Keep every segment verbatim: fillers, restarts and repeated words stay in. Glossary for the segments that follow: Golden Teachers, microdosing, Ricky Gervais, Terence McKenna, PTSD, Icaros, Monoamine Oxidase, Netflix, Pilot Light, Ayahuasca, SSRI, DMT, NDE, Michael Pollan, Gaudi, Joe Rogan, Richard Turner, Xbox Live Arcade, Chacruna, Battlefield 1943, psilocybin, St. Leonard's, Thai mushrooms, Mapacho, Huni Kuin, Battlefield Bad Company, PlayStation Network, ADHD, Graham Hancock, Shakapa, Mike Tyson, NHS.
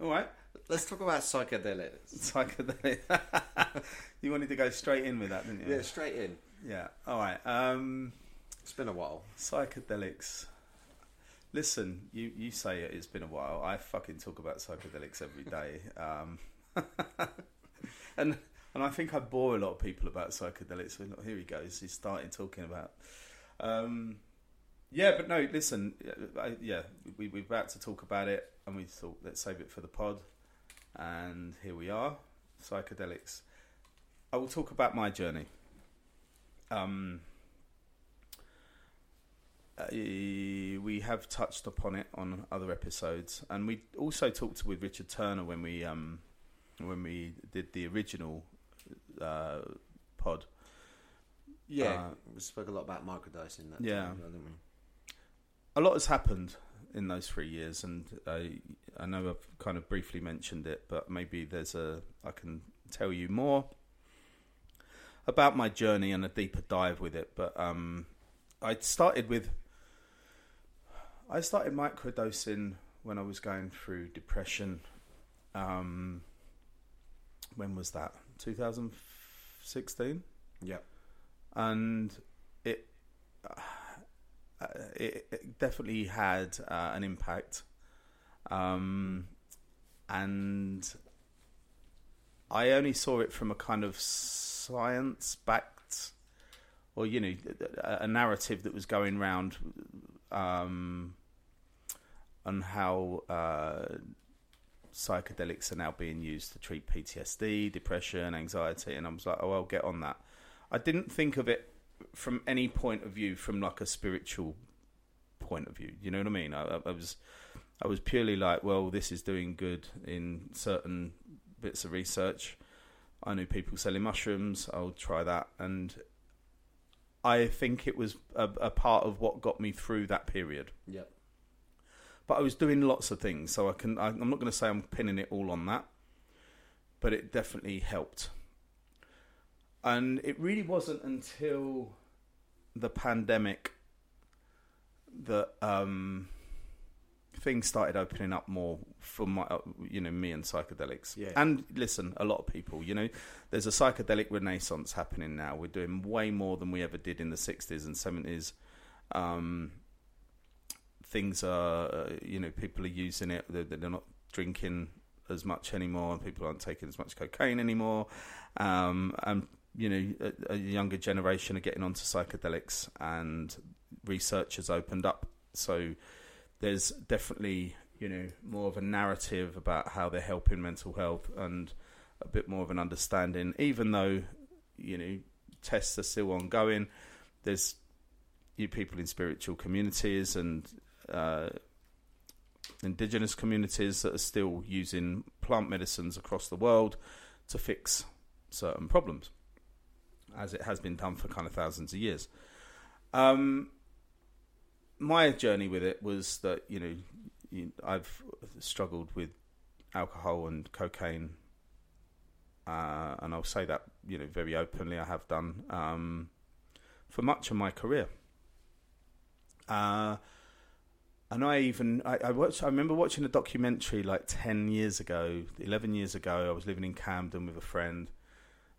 All right, let's talk about psychedelic. Psychedelic. You wanted to go straight in with that, didn't you? Yeah, straight in. Yeah. All right. Um, it's been a while. Psychedelics. Listen, you, you say it, it's been a while. I fucking talk about psychedelics every day, um, and and I think I bore a lot of people about psychedelics. So here he goes. He started talking about. Um, Yeah, but no, listen, I, yeah, we, we're about to talk about it, and we thought, let's save it for the pod, and here we are, psychedelics. I will talk about my journey. Um, we have touched upon it on other episodes, and we also talked with Richard Turner when we um, when we did the original uh, pod. Yeah, uh, we spoke a lot about microdosing that yeah. time, didn't we? A lot has happened in those three years, and I, I know I've kind of briefly mentioned it, but maybe there's a I can tell you more about my journey and a deeper dive with it. But um, I started with I started microdosing when I was going through depression. Um, when was that? twenty sixteen. Yeah, and it. Uh, Uh, it, it definitely had uh, an impact, um, and I only saw it from a kind of science-backed, or you know, a, a narrative that was going round um, on how uh, psychedelics are now being used to treat P T S D, depression, anxiety, and I was like, oh, I'll get on that. I didn't think of it from any point of view, from like a spiritual point of view, you know what I mean? I, I was, I was purely like, well, this is doing good in certain bits of research. I knew people selling mushrooms. I'll try that, and I think it was a, a part of what got me through that period. Yeah. But I was doing lots of things, so I can. I, I'm not going to say I'm pinning it all on that, but it definitely helped. And it really wasn't until the pandemic that um, things started opening up more for my, you know, me and psychedelics. Yeah. And listen, a lot of people, you know, there's a psychedelic renaissance happening now. We're doing way more than we ever did in the sixties and seventies. Um, things are, you know, people are using it. They're, they're not drinking as much anymore, and people aren't taking as much cocaine anymore. Um, and you know, a, a younger generation are getting onto psychedelics, and research has opened up. So there's definitely, you know, more of a narrative about how they're helping mental health and a bit more of an understanding, even though, you know, tests are still ongoing. There's you people in spiritual communities and uh, indigenous communities that are still using plant medicines across the world to fix certain problems, as it has been done for kind of thousands of years. Um, my journey with it was that, you know, you, I've struggled with alcohol and cocaine, uh, and I'll say that, you know, very openly. I have done um, for much of my career. Uh, and I even, I, I watched, I remember watching a documentary like ten years ago, eleven years ago, I was living in Camden with a friend,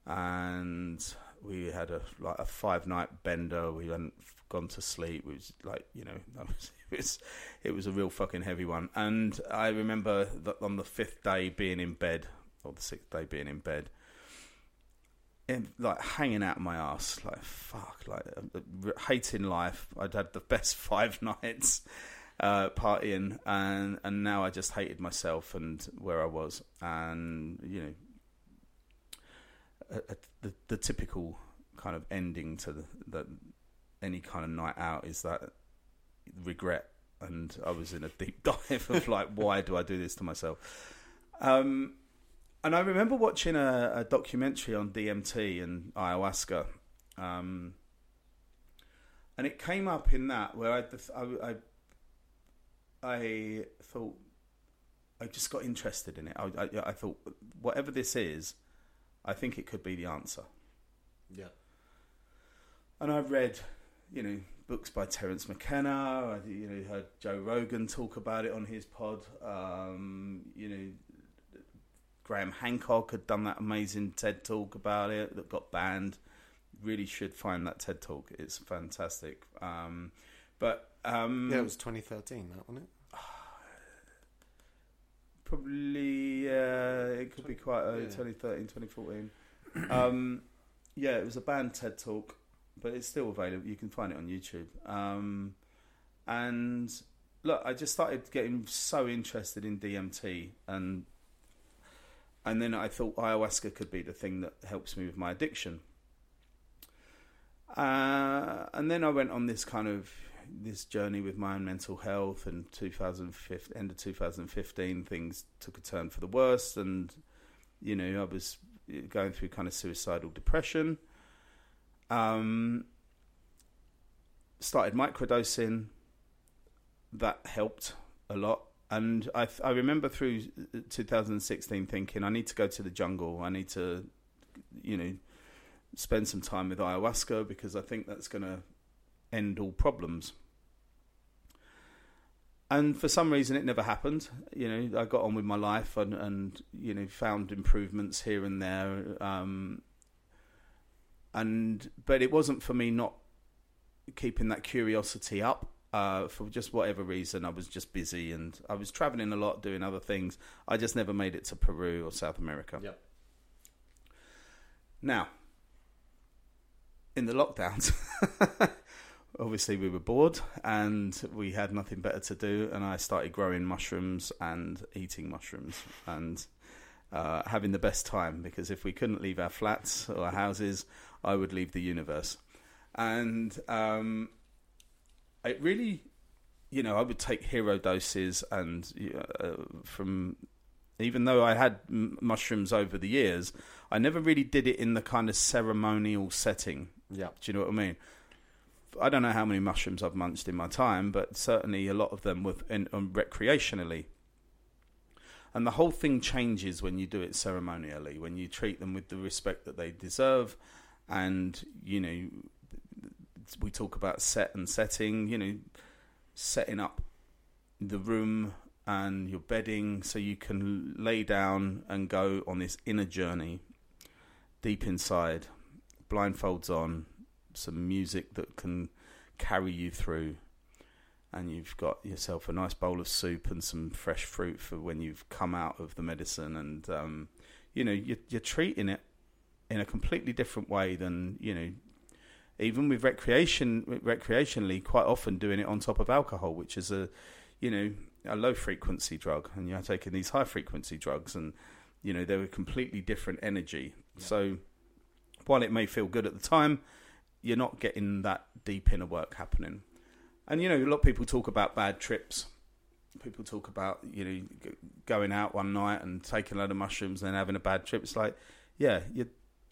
and we had a like a five night bender. We hadn't gone to sleep. It was like, you know, it was, it was, it was a real fucking heavy one. And I remember that on the fifth day being in bed, or the sixth day being in bed, and like hanging out my ass, like fuck, like hating life. I'd had the best five nights uh, partying, and and now I just hated myself and where I was, and you know. A, a, the, the typical kind of ending to the, the any kind of night out is that regret, and I was in a deep dive of like, why do I do this to myself? Um, and I remember watching a, a documentary on D M T and ayahuasca, um, and it came up in that where I I, I, I thought I just got interested in it. I, I, I thought whatever this is, I think it could be the answer. Yeah. And I've read, you know, books by Terence McKenna. I, you know, heard Joe Rogan talk about it on his pod. Um, you know, Graham Hancock had done that amazing TED Talk about it that got banned. Really should find that TED Talk. It's fantastic. Um, but um, yeah, it was twenty thirteen, that wasn't it? Probably, uh, it could be quite early, yeah. twenty thirteen, twenty fourteen. Um, yeah, it was a banned TED Talk, but it's still available. You can find it on YouTube. Um, and look, I just started getting so interested in D M T, and and then I thought ayahuasca could be the thing that helps me with my addiction. Uh, and then I went on this kind of... this journey with my own mental health, and two thousand fifteen, end of two thousand fifteen, things took a turn for the worst, and you know, I was going through kind of suicidal depression. Um, started microdosing. That helped a lot, and I I remember through two thousand sixteen thinking I need to go to the jungle. I need to, you know, spend some time with ayahuasca because I think that's going to end all problems. And for some reason it never happened. You know, I got on with my life and, and you know, found improvements here and there. Um, and but it wasn't for me not keeping that curiosity up uh, for just whatever reason. I was just busy and I was traveling a lot, doing other things. I just never made it to Peru or South America. Yep. Now, in the lockdowns... Obviously, we were bored and we had nothing better to do. And I started growing mushrooms and eating mushrooms and uh, having the best time. Because if we couldn't leave our flats or our houses, I would leave the universe. And um, it really, you know, I would take hero doses. And uh, from even though I had m- mushrooms over the years, I never really did it in the kind of ceremonial setting. Yeah. Do you know what I mean? I don't know how many mushrooms I've munched in my time, but certainly a lot of them were in, um, recreationally. And the whole thing changes when you do it ceremonially, when you treat them with the respect that they deserve. And, you know, we talk about set and setting, you know, setting up the room and your bedding so you can lay down and go on this inner journey deep inside, blindfolds on, some music that can carry you through, and you've got yourself a nice bowl of soup and some fresh fruit for when you've come out of the medicine. And um, you know, you're, you're treating it in a completely different way than, you know, even with recreation recreationally, quite often doing it on top of alcohol, which is a, you know, a low frequency drug, and you're taking these high frequency drugs, and you know, they were completely different energy. Yeah. So while it may feel good at the time, you're not getting that deep inner work happening. And, you know, a lot of people talk about bad trips. People talk about, you know, g- going out one night and taking a load of mushrooms and then having a bad trip. It's like, yeah, you're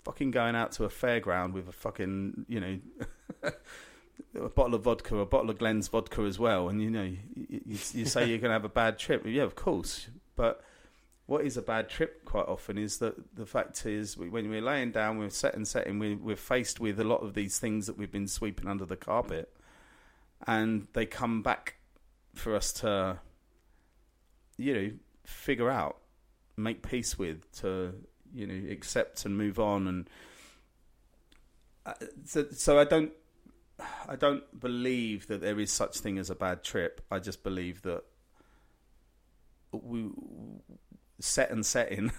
fucking going out to a fairground with a fucking, you know, a bottle of vodka, a bottle of Glen's vodka as well. And, you know, you, you, you say you're going to have a bad trip. Yeah, of course. But what is a bad trip quite often is that the fact is when we're laying down, we're set and setting, we're, we're faced with a lot of these things that we've been sweeping under the carpet, and they come back for us to, you know, figure out, make peace with, to, you know, accept and move on. And uh, so, so I don't, I don't believe that there is such thing as a bad trip. I just believe that we set and setting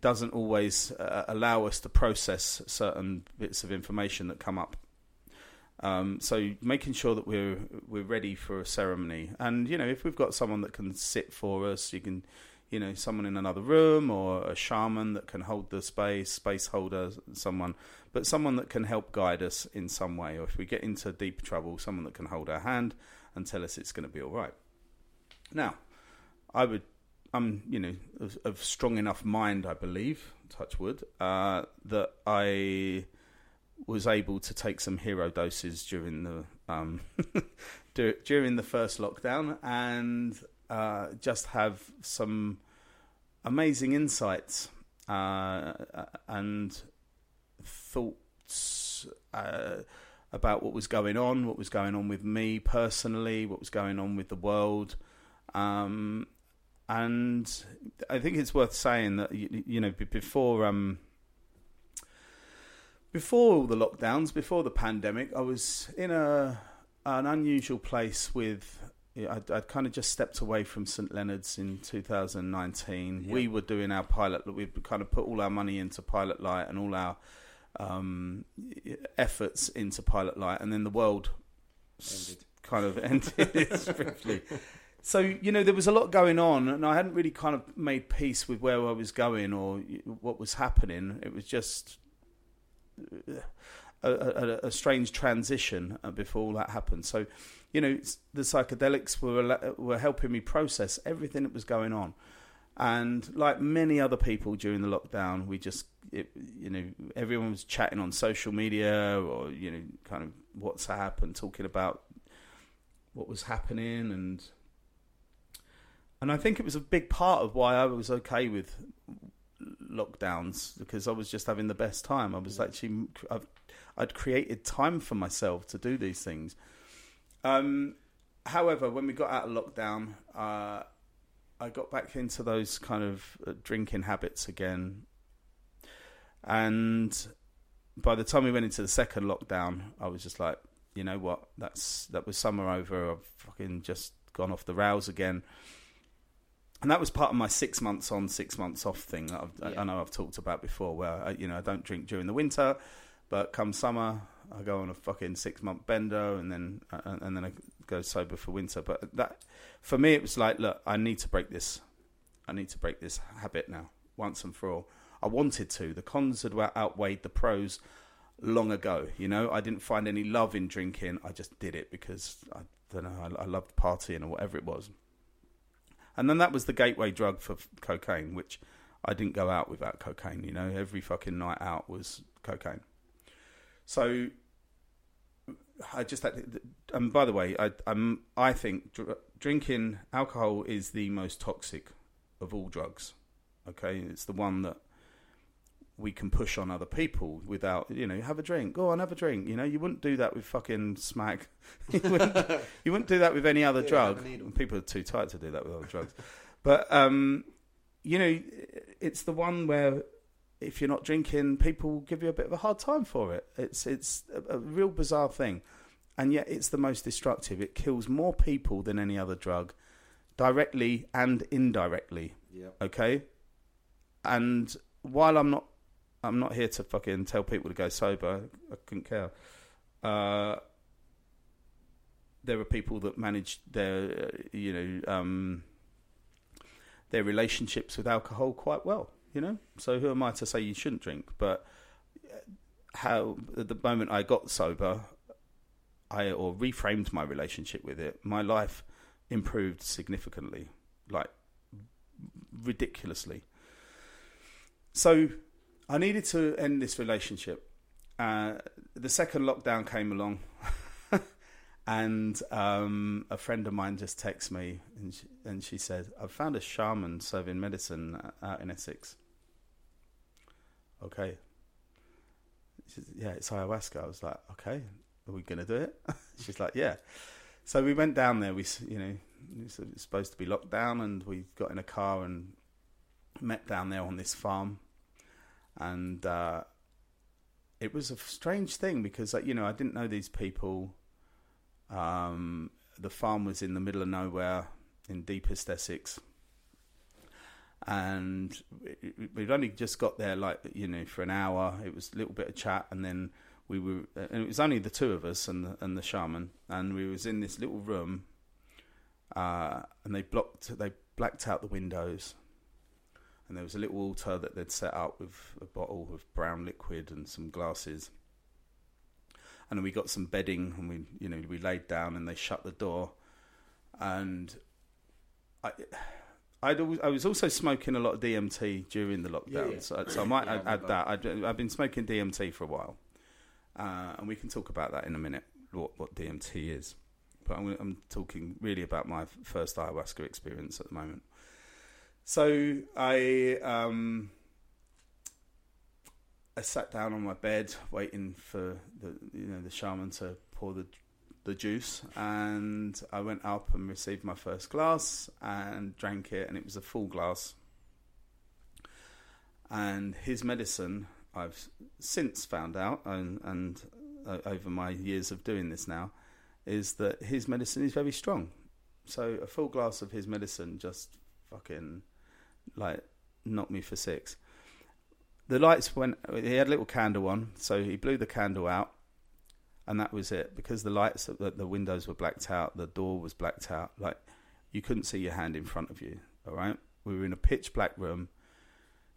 doesn't always uh, allow us to process certain bits of information that come up. Um, so making sure that we're we're ready for a ceremony, and you know, if we've got someone that can sit for us, you can, you know, someone in another room or a shaman that can hold the space, space holder, someone, but someone that can help guide us in some way. Or if we get into deep trouble, someone that can hold our hand and tell us it's going to be all right. Now, I would, I'm, you know, of, of strong enough mind, I believe, touch wood, uh, that I was able to take some hero doses during the um, during the first lockdown, and uh, just have some amazing insights uh, and thoughts uh, about what was going on, what was going on with me personally, what was going on with the world. Um, and I think it's worth saying that, you, you know, before... Um, Before all the lockdowns, before the pandemic, I was in a an unusual place with... I'd, I'd kind of just stepped away from Saint Leonard's in two thousand nineteen. Yeah. We were doing our pilot... We'd kind of put all our money into Pilot Light and all our um, efforts into Pilot Light. And then the world ended. kind of ended swiftly. So, you know, there was a lot going on, and I hadn't really kind of made peace with where I was going or what was happening. It was just... A, a, a strange transition before all that happened. So, you know, the psychedelics were were helping me process everything that was going on, and like many other people during the lockdown, we just, it, you know, everyone was chatting on social media or, you know, kind of WhatsApp and talking about what was happening, and and I think it was a big part of why I was okay with lockdowns, because I was just having the best time. I was actually I've, I'd created time for myself to do these things. Um, however, when we got out of lockdown, uh, I got back into those kind of uh, drinking habits again, and by the time we went into the second lockdown, I was just like, you know what, that's that was summer over. I've fucking just gone off the rails again. And that was part of my six months on, six months off thing that I've, yeah. I know I've talked about before, where I, you know, I don't drink during the winter, but come summer I go on a fucking six month bender, and then and then I go sober for winter. But that, for me, it was like, look, I need to break this. I need to break this habit now, once and for all. I wanted to. The cons had outweighed the pros long ago. You know, I didn't find any love in drinking. I just did it because I don't know. I, I loved partying or whatever it was. And then that was the gateway drug for f- cocaine, which I didn't go out without cocaine, you know. Every fucking night out was cocaine. So I just had to, and by the way, I I'm, I think dr- drinking alcohol is the most toxic of all drugs, okay? It's the one that we can push on other people without, you know, have a drink, go on, have a drink. You know, you wouldn't do that with fucking smack. you, wouldn't, you wouldn't do that with any other yeah, drug. People are too tight to do that with other drugs. But, um, you know, it's the one where if you're not drinking, people give you a bit of a hard time for it. It's, it's a, a real bizarre thing. And yet it's the most destructive. It kills more people than any other drug, directly and indirectly. Yeah. Okay. And while I'm not, I'm not here to fucking tell people to go sober. I couldn't care. Uh, there are people that manage their, you know, um, their relationships with alcohol quite well, you know? So who am I to say you shouldn't drink? But how, at the moment I got sober, I or reframed my relationship with it. My life improved significantly, like ridiculously. So I needed to end this relationship. Uh, the second lockdown came along And um, a friend of mine just texted me, and she, and she said, "I've found a shaman serving medicine out in Essex." Okay. She said, "Yeah, it's ayahuasca." I was like, "Okay, are we gonna do it?" She's like, "Yeah." So we went down there. We, you know, it's supposed to be locked down, and we got in a car and met down there on this farm, and uh, it was a strange thing because, like, you know, I didn't know these people. Um, the farm was in the middle of nowhere in deepest Essex, and we'd only just got there, like, you know, for an hour. It was a little bit of chat, and then we were, and it was only the two of us and the, and the shaman, and we was in this little room, uh, and they blocked, they blacked out the windows, and there was a little altar that they'd set up with a bottle of brown liquid and some glasses. And we got some bedding, and we, you know, we laid down, and they shut the door. And I, I'd always, I was also smoking a lot of D M T during the lockdown, yeah, yeah. So, so I might yeah, add, I add that. I'd, I've been smoking D M T for a while, uh, and we can talk about that in a minute. What, what D M T is, but I'm, I'm talking really about my first ayahuasca experience at the moment. So I. Um, I sat down on my bed waiting for the, you know, the shaman to pour the the juice, and I went up and received my first glass and drank it, and it was a full glass. And his medicine, I've since found out, and, and uh, over my years of doing this now, is that his medicine is very strong. So a full glass of his medicine just fucking, like, knocked me for six. The lights went, he had a little candle on, so he blew the candle out, and that was it. Because the lights, the, the windows were blacked out, the door was blacked out, like, you couldn't see your hand in front of you, all right? We were in a pitch black room.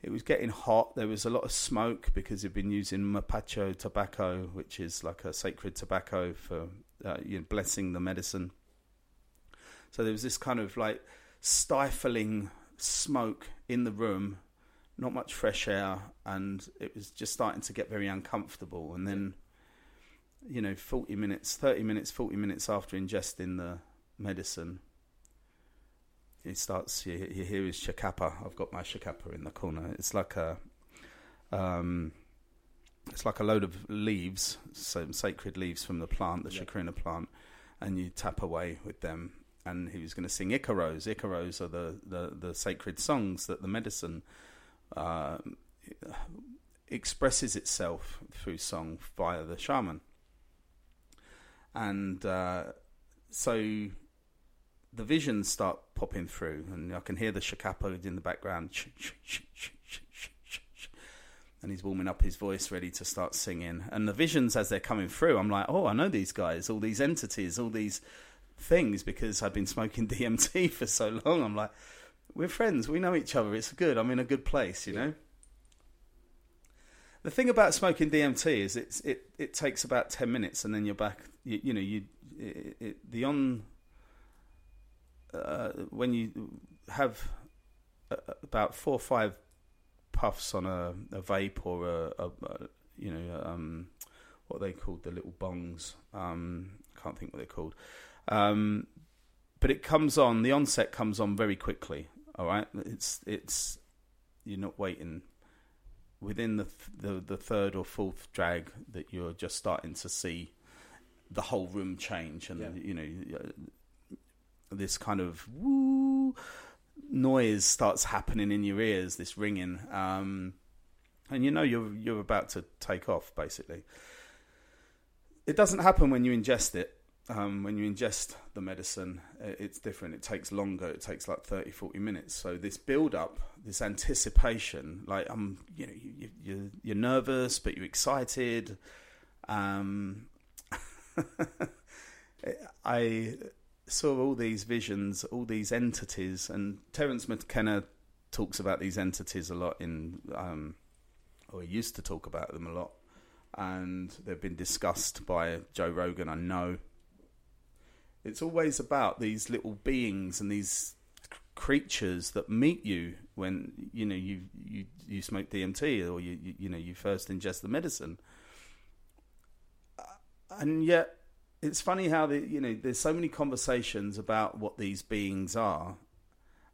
It was getting hot. There was a lot of smoke because he'd been using Mapacho tobacco, which is like a sacred tobacco for uh, you know, blessing the medicine. So there was this kind of, like, stifling smoke in the room, not much fresh air, and it was just starting to get very uncomfortable. And then, you know, forty minutes, thirty minutes, forty minutes after ingesting the medicine, it starts, you, you hear his Shakapa. I've got my Shakapa in the corner. It's like a, um, it's like a load of leaves, some sacred leaves from the plant, the yeah. Chacruna plant, and you tap away with them. And he was going to sing Icaros. Icaros are the, the, the sacred songs that the medicine Uh, expresses itself through song via the shaman. And uh, so the visions start popping through, and I can hear the Shakapa in the background, and he's warming up his voice, ready to start singing. And the visions, as they're coming through, I'm like, oh, I know these guys, all these entities, all these things, because I've been smoking D M T for so long. I'm like, we're friends, we know each other, it's good, I'm in a good place, you know? The thing about smoking D M T is it's, it, it takes about ten minutes, and then you're back, you, you know, you it, it, the on, uh, when you have a, about four or five puffs on a, a vape or a, a, a you know, um, what are they called, the little bongs, um, I can't think what they're called, um, but it comes on, the onset comes on very quickly. All right, it's it's you're not waiting. Within the, the the third or fourth drag, that you're just starting to see the whole room change, and yeah. you know this kind of woo noise starts happening in your ears, this ringing, um, and you know you're you're about to take off. Basically, it doesn't happen when you ingest it. Um, when you ingest the medicine, it's different. It takes longer. It takes like thirty, forty minutes. So this build-up, this anticipation, like I'm, you know, you, you, you're nervous, but you're excited. Um, I saw all these visions, all these entities, and Terence McKenna talks about these entities a lot in, um, or he used to talk about them a lot, and they've been discussed by Joe Rogan, I know. It's always about these little beings and these creatures that meet you when you know you you, you smoke D M T or you, you you know you first ingest the medicine, and yet it's funny how the, you know, there's so many conversations about what these beings are,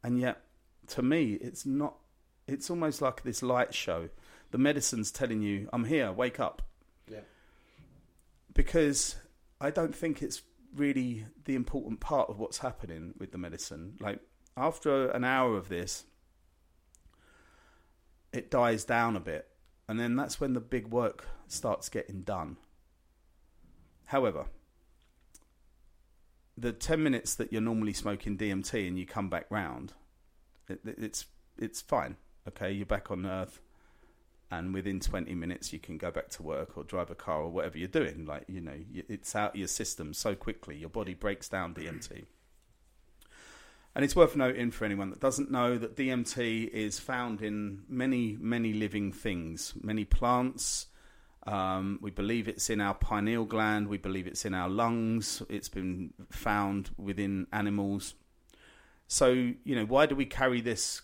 and yet to me it's not. It's almost like this light show. The medicine's telling you, "I'm here, wake up." Yeah. Because I don't think it's really the important part of what's happening with the medicine. Like after an hour of this, it dies down a bit, and then that's when the big work starts getting done. However, the ten minutes that you're normally smoking D M T and you come back round, it, it's it's fine. Okay, you're back on Earth, and within twenty minutes you can go back to work or drive a car or whatever you're doing. Like, you know, it's out of your system so quickly. Your body breaks down D M T. And it's worth noting for anyone that doesn't know that D M T is found in many, many living things, many plants. Um, we believe it's in our pineal gland. We believe it's in our lungs. It's been found within animals. So, you know, why do we carry this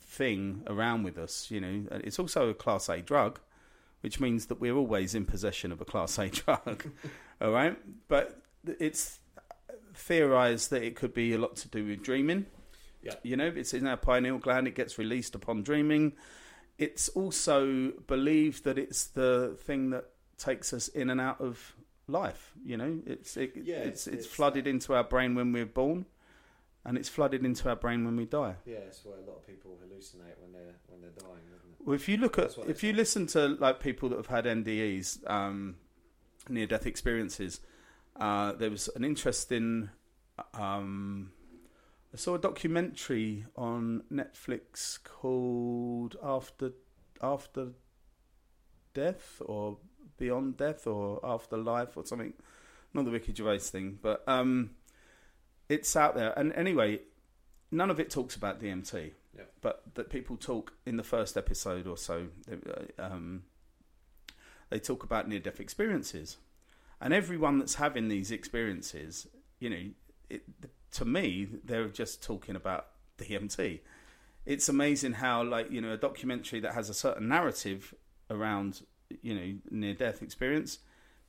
thing around with us? You know, it's also a class A drug, which means that we're always in possession of a class A drug. All right. But it's theorized that it could be a lot to do with dreaming. Yeah. You know, it's in our pineal gland. It gets released upon dreaming. It's also believed that it's the thing that takes us in and out of life. You know, it's it, yeah, it's, it's, it's flooded that. into our brain when we're born, and it's flooded into our brain when we die. Yeah, that's why a lot of people hallucinate when they're when they're dying. Isn't it? Well, if you look at if you listen to like people that have had N D Es, um, near death experiences, uh, there was an interesting. Um, I saw a documentary on Netflix called After After Death or Beyond Death or Afterlife or something. Not the Ricky Gervais thing, but um, it's out there. And anyway, none of it talks about D M T, yeah. But that people talk in the first episode or so, um, they talk about near-death experiences. And everyone that's having these experiences, you know, it, to me, they're just talking about D M T. It's amazing how, like, you know, a documentary that has a certain narrative around, you know, near-death experience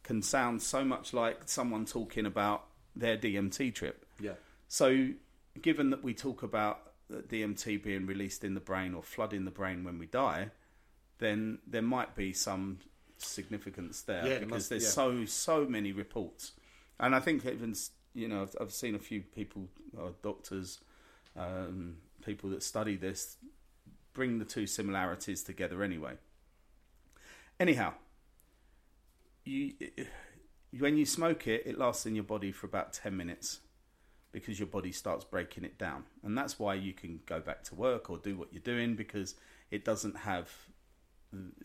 can sound so much like someone talking about their D M T trip. Yeah. So, given that we talk about D M T being released in the brain or flooding the brain when we die, then there might be some significance there, yeah, because must, there's yeah. so, so many reports. And I think even... You know, I've, I've seen a few people, or doctors, um, people that study this, bring the two similarities together anyway. Anyhow, you when you smoke it, it lasts in your body for about ten minutes because your body starts breaking it down. And that's why you can go back to work or do what you're doing, because it doesn't have,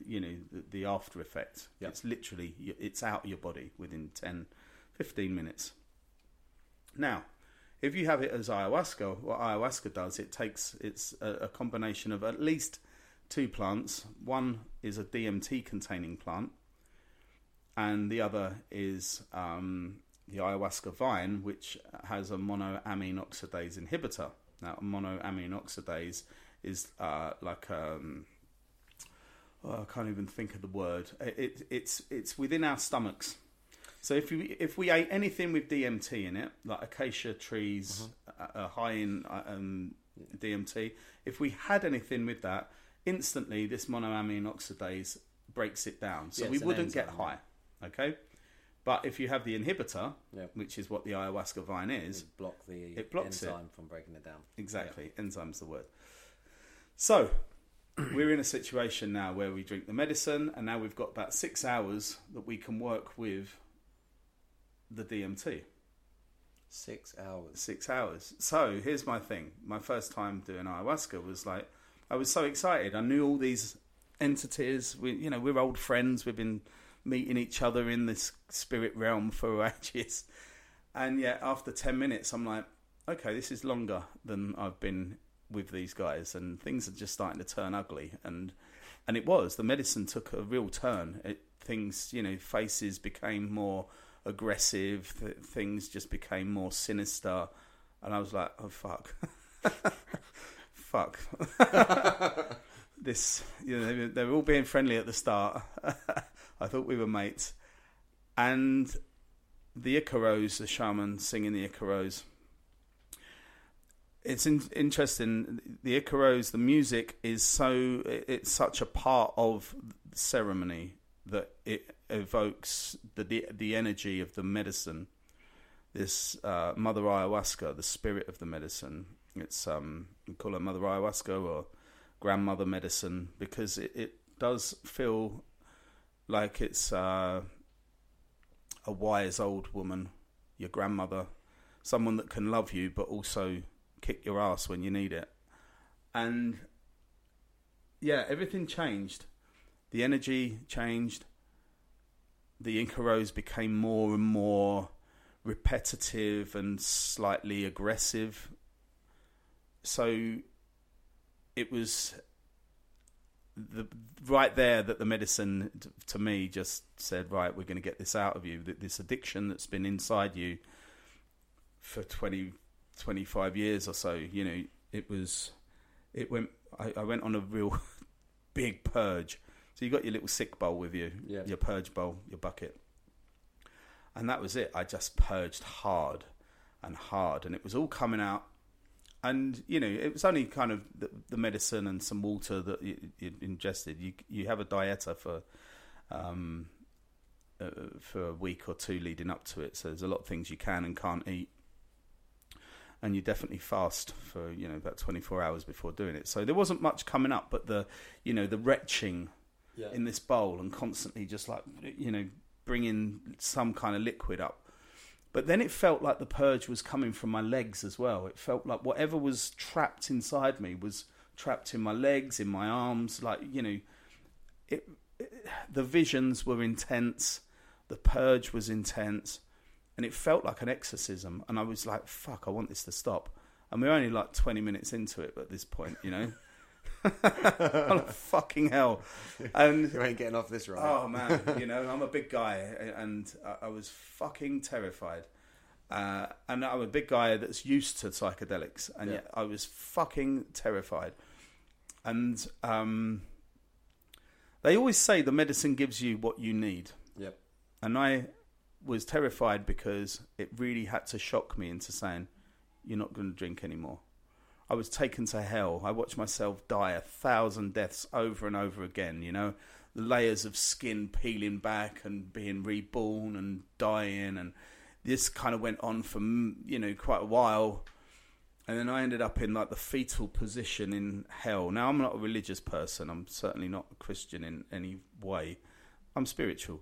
you know, the, the after effect. Yep. It's literally, it's out of your body within ten, fifteen minutes. Now, if you have it as ayahuasca, what ayahuasca does, it takes it's a, a combination of at least two plants. One is a D M T-containing plant, and the other is um, the ayahuasca vine, which has a monoamine oxidase inhibitor. Now, a monoamine oxidase is uh, like um, oh, I can't even think of the word. It, it, it's it's within our stomachs. So if we if we ate anything with D M T in it, like acacia trees, mm-hmm. uh, high in um, D M T, if we had anything with that, instantly this monoamine oxidase breaks it down. So yeah, we wouldn't get high, okay? But if you have the inhibitor, yep. which is what the ayahuasca vine is, it block the it blocks enzyme it. from breaking it down. Exactly, yep. Enzyme's the word. So we're in a situation now where we drink the medicine, and now we've got about six hours that we can work with the D M T. Six hours six hours So here's my thing. My first time doing ayahuasca was like, I was so excited. I knew all these entities. We, you know, we're old friends. We've been meeting each other in this spirit realm for ages, and yet after ten minutes I'm like, okay, this is longer than I've been with these guys, and things are just starting to turn ugly. And and it was, the medicine took a real turn. It, things, you know, faces became more aggressive, th- things just became more sinister, and I was like, oh fuck, fuck, this, you know, they, they were all being friendly at the start, I thought we were mates, and the Icaros, the shaman singing the Icaros. It's in- interesting. The Icaros, the music is so, it's such a part of the ceremony that it evokes the the, the energy of the medicine. This uh, Mother Ayahuasca, the spirit of the medicine. It's um, you call it Mother Ayahuasca or Grandmother Medicine, because it, it does feel like it's uh, a wise old woman, your grandmother, someone that can love you but also kick your ass when you need it. And yeah, everything changed. The energy changed. The Icaros became more and more repetitive and slightly aggressive. So it was the right there that the medicine to me just said, right, we're going to get this out of you, this addiction that's been inside you for twenty, twenty-five years or so. You know, it was, it went, I, I went on a real big purge. So you got your little sick bowl with you, yeah. your purge bowl, your bucket. And that was it. I just purged hard and hard, and it was all coming out. And, you know, it was only kind of the, the medicine and some water that you, you ingested. You you have a dieta for um, uh, for a week or two leading up to it. So there's a lot of things you can and can't eat. And you definitely fast for, you know, about twenty-four hours before doing it. So there wasn't much coming up, but the, you know, the retching yeah. in this bowl and constantly just like, you know, bringing some kind of liquid up. But then it felt like the purge was coming from my legs as well. It felt like whatever was trapped inside me was trapped in my legs, in my arms. Like, you know, it, it, the visions were intense. The purge was intense. And it felt like an exorcism. And I was like, fuck, I want this to stop. And we were only like twenty minutes into it at this point, you know. I'm like, fucking hell. And you ain't getting off this right. Oh, man, you know, I'm a big guy. And I was fucking terrified. Uh, and I'm a big guy that's used to psychedelics. And yeah. yet I was fucking terrified. And um, they always say the medicine gives you what you need. Yep. And I... was terrified because it really had to shock me into saying, you're not going to drink anymore. I was taken to hell. I watched myself die a thousand deaths over and over again, you know, layers of skin peeling back and being reborn and dying. And this kind of went on for, you know, quite a while. And then I ended up in like the fetal position in hell. Now, I'm not a religious person. I'm certainly not a Christian in any way. I'm spiritual,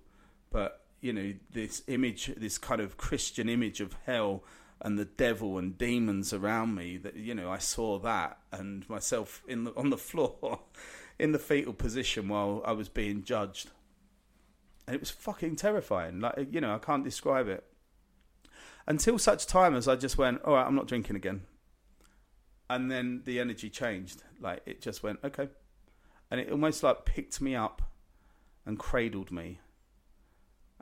but you know, this image, this kind of Christian image of hell and the devil and demons around me, that, you know, I saw that and myself in the, on the floor in the fetal position while I was being judged. And it was fucking terrifying. Like, you know, I can't describe it. Until such time as I just went, all right, I'm not drinking again. And then the energy changed. Like, it just went, okay. And it almost like picked me up and cradled me.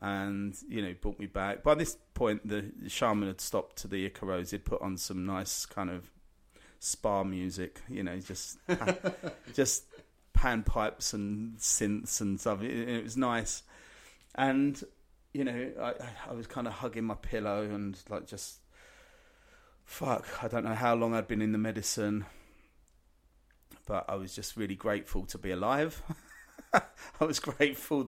And, you know, brought me back. By this point, the shaman had stopped to the Icaros. He'd put on some nice kind of spa music, you know, just just panpipes and synths and stuff. It, it was nice. And, you know, I, I was kind of hugging my pillow and, like, just, fuck, I don't know how long I'd been in the medicine. But I was just really grateful to be alive. I was grateful.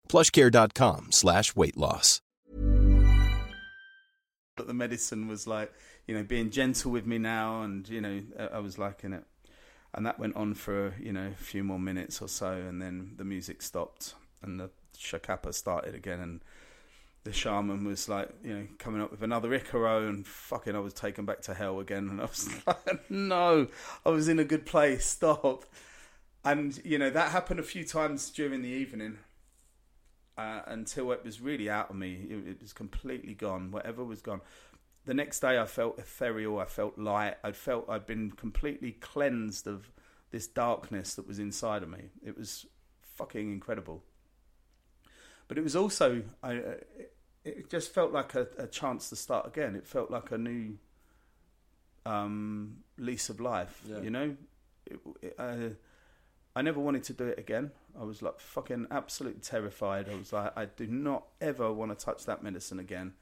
PlushCare.com slash weight loss. But the medicine was like, you know, being gentle with me now, and, you know, I was liking it. And that went on for, you know, a few more minutes or so, and then the music stopped and the Shakapa started again, and the shaman was like, you know, coming up with another Icaro, and fucking I was taken back to hell again. And I was like, no, I was in a good place, stop. And, you know, that happened a few times during the evening. Uh, until it was really out of me. It, it was completely gone. Whatever was gone. The next day I felt ethereal. I felt light. I felt I'd been completely cleansed of this darkness that was inside of me. It was fucking incredible. But it was also, I, it, it just felt like a, a chance to start again. It felt like a new um, lease of life, yeah. You know? It, it, uh, I never wanted to do it again. I was like fucking absolutely terrified. I was like, I do not ever want to touch that medicine again.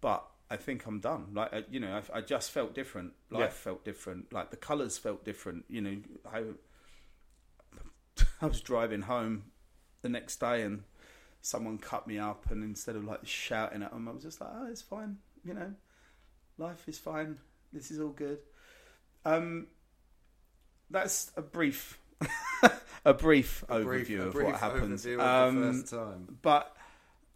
But I think I'm done. Like, I, you know, I, I just felt different. Life yeah. felt different. Like the colours felt different. You know, I, I was driving home the next day and someone cut me up, and instead of like shouting at them, I was just like, oh, it's fine. You know, life is fine. This is all good. Um, that's a brief... a brief a overview brief, of brief what happens um, the first time. But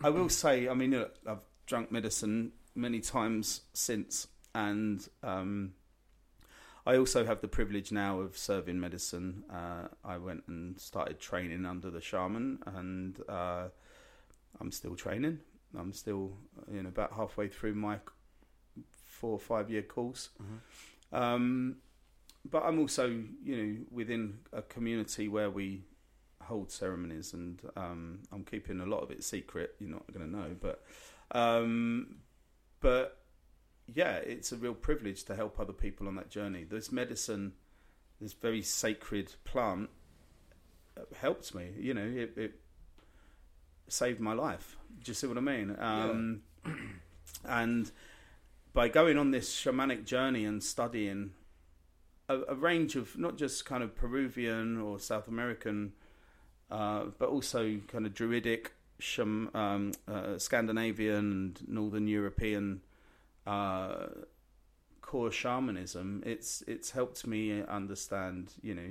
I will say, I mean, look, I've drunk medicine many times since, and um, I also have the privilege now of serving medicine. uh, I went and started training under the shaman, and uh, I'm still training. I'm still, you know, about halfway through my four or five year course. Mm-hmm. um But I'm also, you know, within a community where we hold ceremonies, and um, I'm keeping a lot of it secret. You're not going to know, but, um, but yeah, it's a real privilege to help other people on that journey. This medicine, this very sacred plant, helps me. You know, it, it saved my life. Do you see what I mean? Um, yeah. And by going on this shamanic journey and studying a range of not just kind of Peruvian or South American, uh, but also kind of Druidic, sham, um, uh, Scandinavian and Northern European uh, core shamanism. It's it's helped me understand, you know,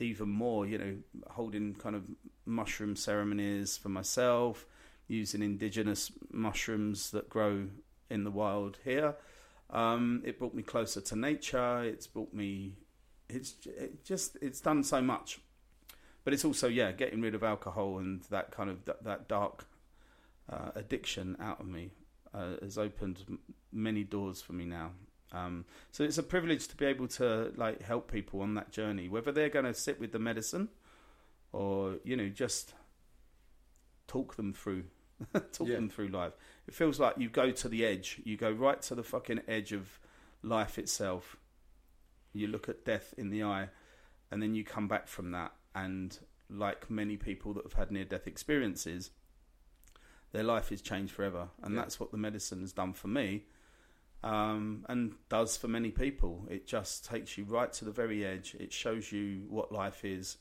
even more, you know, holding kind of mushroom ceremonies for myself, using indigenous mushrooms that grow in the wild here. Um, it brought me closer to nature. It's brought me, it's it just, it's done so much. But it's also, yeah, getting rid of alcohol and that kind of, that, that dark uh, addiction out of me uh, has opened many doors for me now. Um, so it's a privilege to be able to like help people on that journey, whether they're going to sit with the medicine or, you know, just talk them through. Talking yeah. through life. It feels like you go to the edge. You go right to the fucking edge of life itself. You look at death in the eye, and then you come back from that. And like many people that have had near-death experiences, their life is changed forever. And yeah. that's what the medicine has done for me, um, and does for many people. It just takes you right to the very edge. It shows you what life is,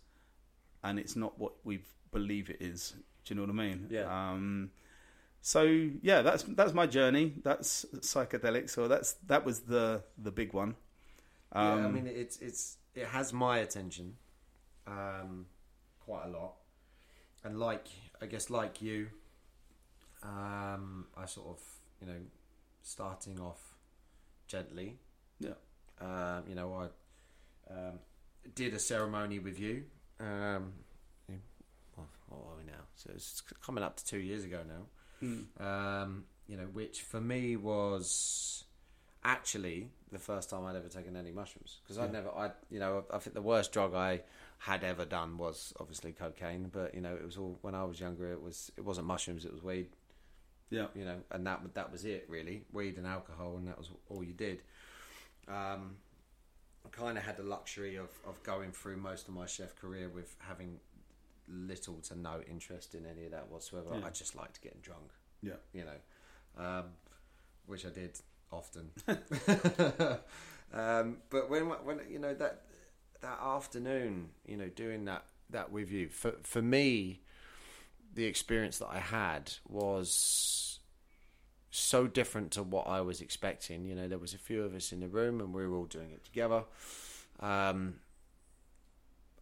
and it's not what we believe it is. Do you know what I mean? Yeah. Um, so yeah, that's that's my journey. That's psychedelics, so that's that was the the big one. Um, yeah, I mean, it's it's it has my attention um, quite a lot, and like I guess like you, um, I sort of you know starting off gently. Yeah. Um, you know, I um, did a ceremony with you. Um, What are we now? So it's coming up to two years ago now. Mm. Um, you know, which for me was actually the first time I'd ever taken any mushrooms, because yeah. I'd never, I you know, I think the worst drug I had ever done was obviously cocaine. But you know, it was all when I was younger. It was it wasn't mushrooms. It was weed. Yeah. You know, and that that was it really. Weed and alcohol, and that was all you did. Um, I kind of had the luxury of, of going through most of my chef career with having little to no interest in any of that whatsoever. Yeah. I just liked getting drunk. Yeah. You know, um, which I did often. um, but when when you know that that afternoon, you know, doing that that with you for for me. The experience that I had was so different to what I was expecting. You know, there was a few of us in the room and we were all doing it together. Um,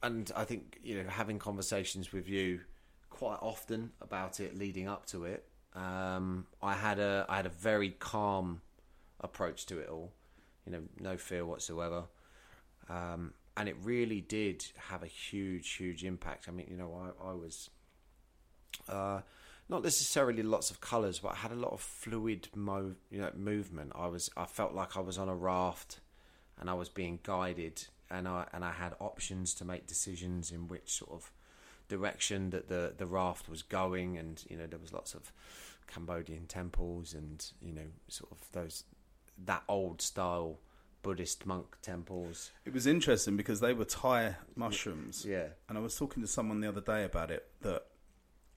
and I think, you know, having conversations with you quite often about it leading up to it, um, I had a I had a very calm approach to it all. You know, no fear whatsoever. Um, and it really did have a huge, huge impact. I mean, you know, I, I was... Uh, not necessarily lots of colours, but I had a lot of fluid mo- you know, movement. I was, I felt like I was on a raft, and I was being guided, and I and I had options to make decisions in which sort of direction that the, the raft was going. And you know, there was lots of Cambodian temples, and you know, sort of those that old style Buddhist monk temples. It was interesting because they were Thai mushrooms. Yeah, and I was talking to someone the other day about it that.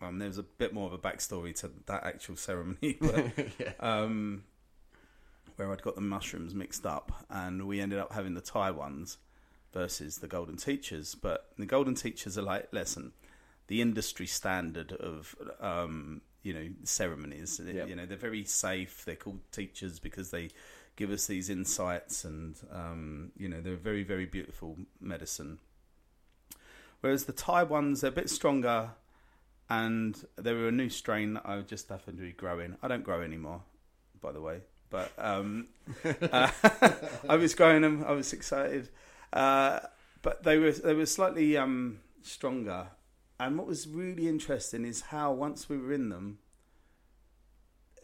Um, there was a bit more of a backstory to that actual ceremony but, yeah. um, where I'd got the mushrooms mixed up, and we ended up having the Thai ones versus the Golden Teachers. But the Golden Teachers are like, listen, the industry standard of, um, you know, ceremonies, yep. You know, they're very safe. They're called teachers because they give us these insights and, um, you know, they're very, very beautiful medicine. Whereas the Thai ones, they're a bit stronger. And there were a new strain that I just happened to be growing. I don't grow anymore, by the way. But um, uh, I was growing them. I was excited. Uh, but they were they were slightly um, stronger. And what was really interesting is how once we were in them,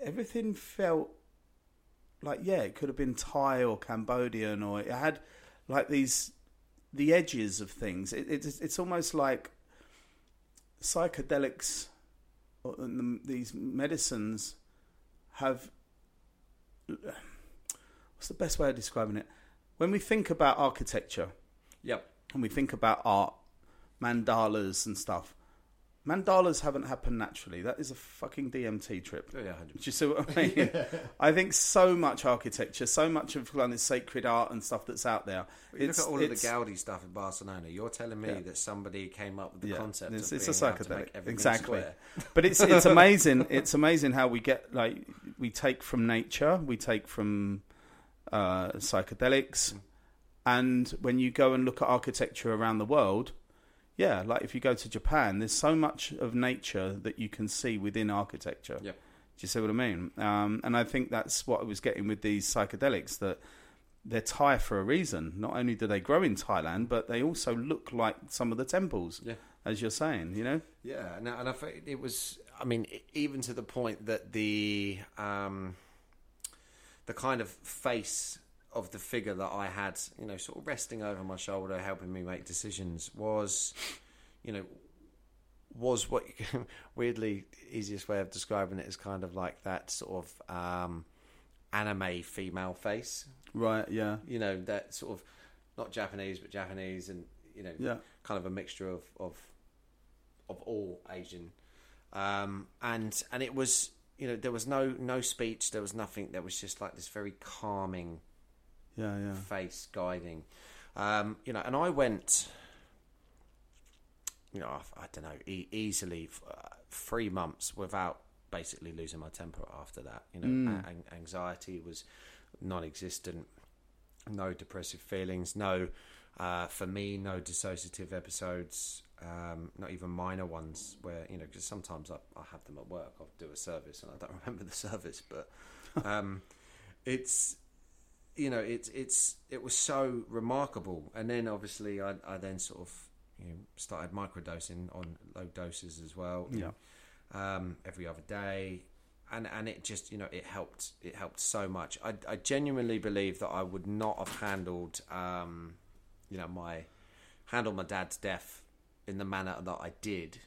everything felt like, yeah, it could have been Thai or Cambodian, or it had like these, the edges of things. It, it, it's almost like... psychedelics or the, these medicines have, what's the best way of describing it? When we think about architecture, yep, and we think about art, mandalas and stuff, mandalas haven't happened naturally. That is a fucking D M T trip. Oh, yeah, one hundred percent. Do you see what I mean? Yeah. I think so much architecture, so much of like, this sacred art and stuff that's out there. You look at all of the Gaudi stuff in Barcelona. You're telling me yeah. that somebody came up with the yeah. concept it's, of it's being a psychedelic. Exactly. Square. But it's it's amazing. It's amazing how we get like we take from nature, we take from uh, psychedelics, mm. and when you go and look at architecture around the world. Yeah, like if you go to Japan, there's so much of nature that you can see within architecture. Yeah. Do you see what I mean? Um, and I think that's what I was getting with these psychedelics, that they're Thai for a reason. Not only do they grow in Thailand, but they also look like some of the temples, yeah. as you're saying, you know? Yeah, and, and I think it was, I mean, even to the point that the um, the kind of face... of the figure that I had, you know, sort of resting over my shoulder, helping me make decisions was, you know, was what, you, weirdly, easiest way of describing it is kind of like that sort of um, anime female face. Right, yeah. You know, that sort of, not Japanese, but Japanese and, you know, yeah. kind of a mixture of, of, of all Asian. Um, and, and it was, you know, there was no, no speech, there was nothing, there was just like this very calming Yeah, yeah. face guiding, um, you know, and I went, you know, I, I don't know, e- easily f- uh, three months without basically losing my temper after that. You know, mm. an- anxiety was non-existent, no depressive feelings, no, uh, for me, no dissociative episodes, um, not even minor ones where, you know, because sometimes I, I have them at work, I'll do a service and I don't remember the service, but um, it's... You know, it's it's it was so remarkable, and then obviously I I then sort of you know, started microdosing on low doses as well. Yeah, um, every other day, and and it just you know it helped it helped so much. I I genuinely believe that I would not have handled um you know my handled my dad's death in the manner that I did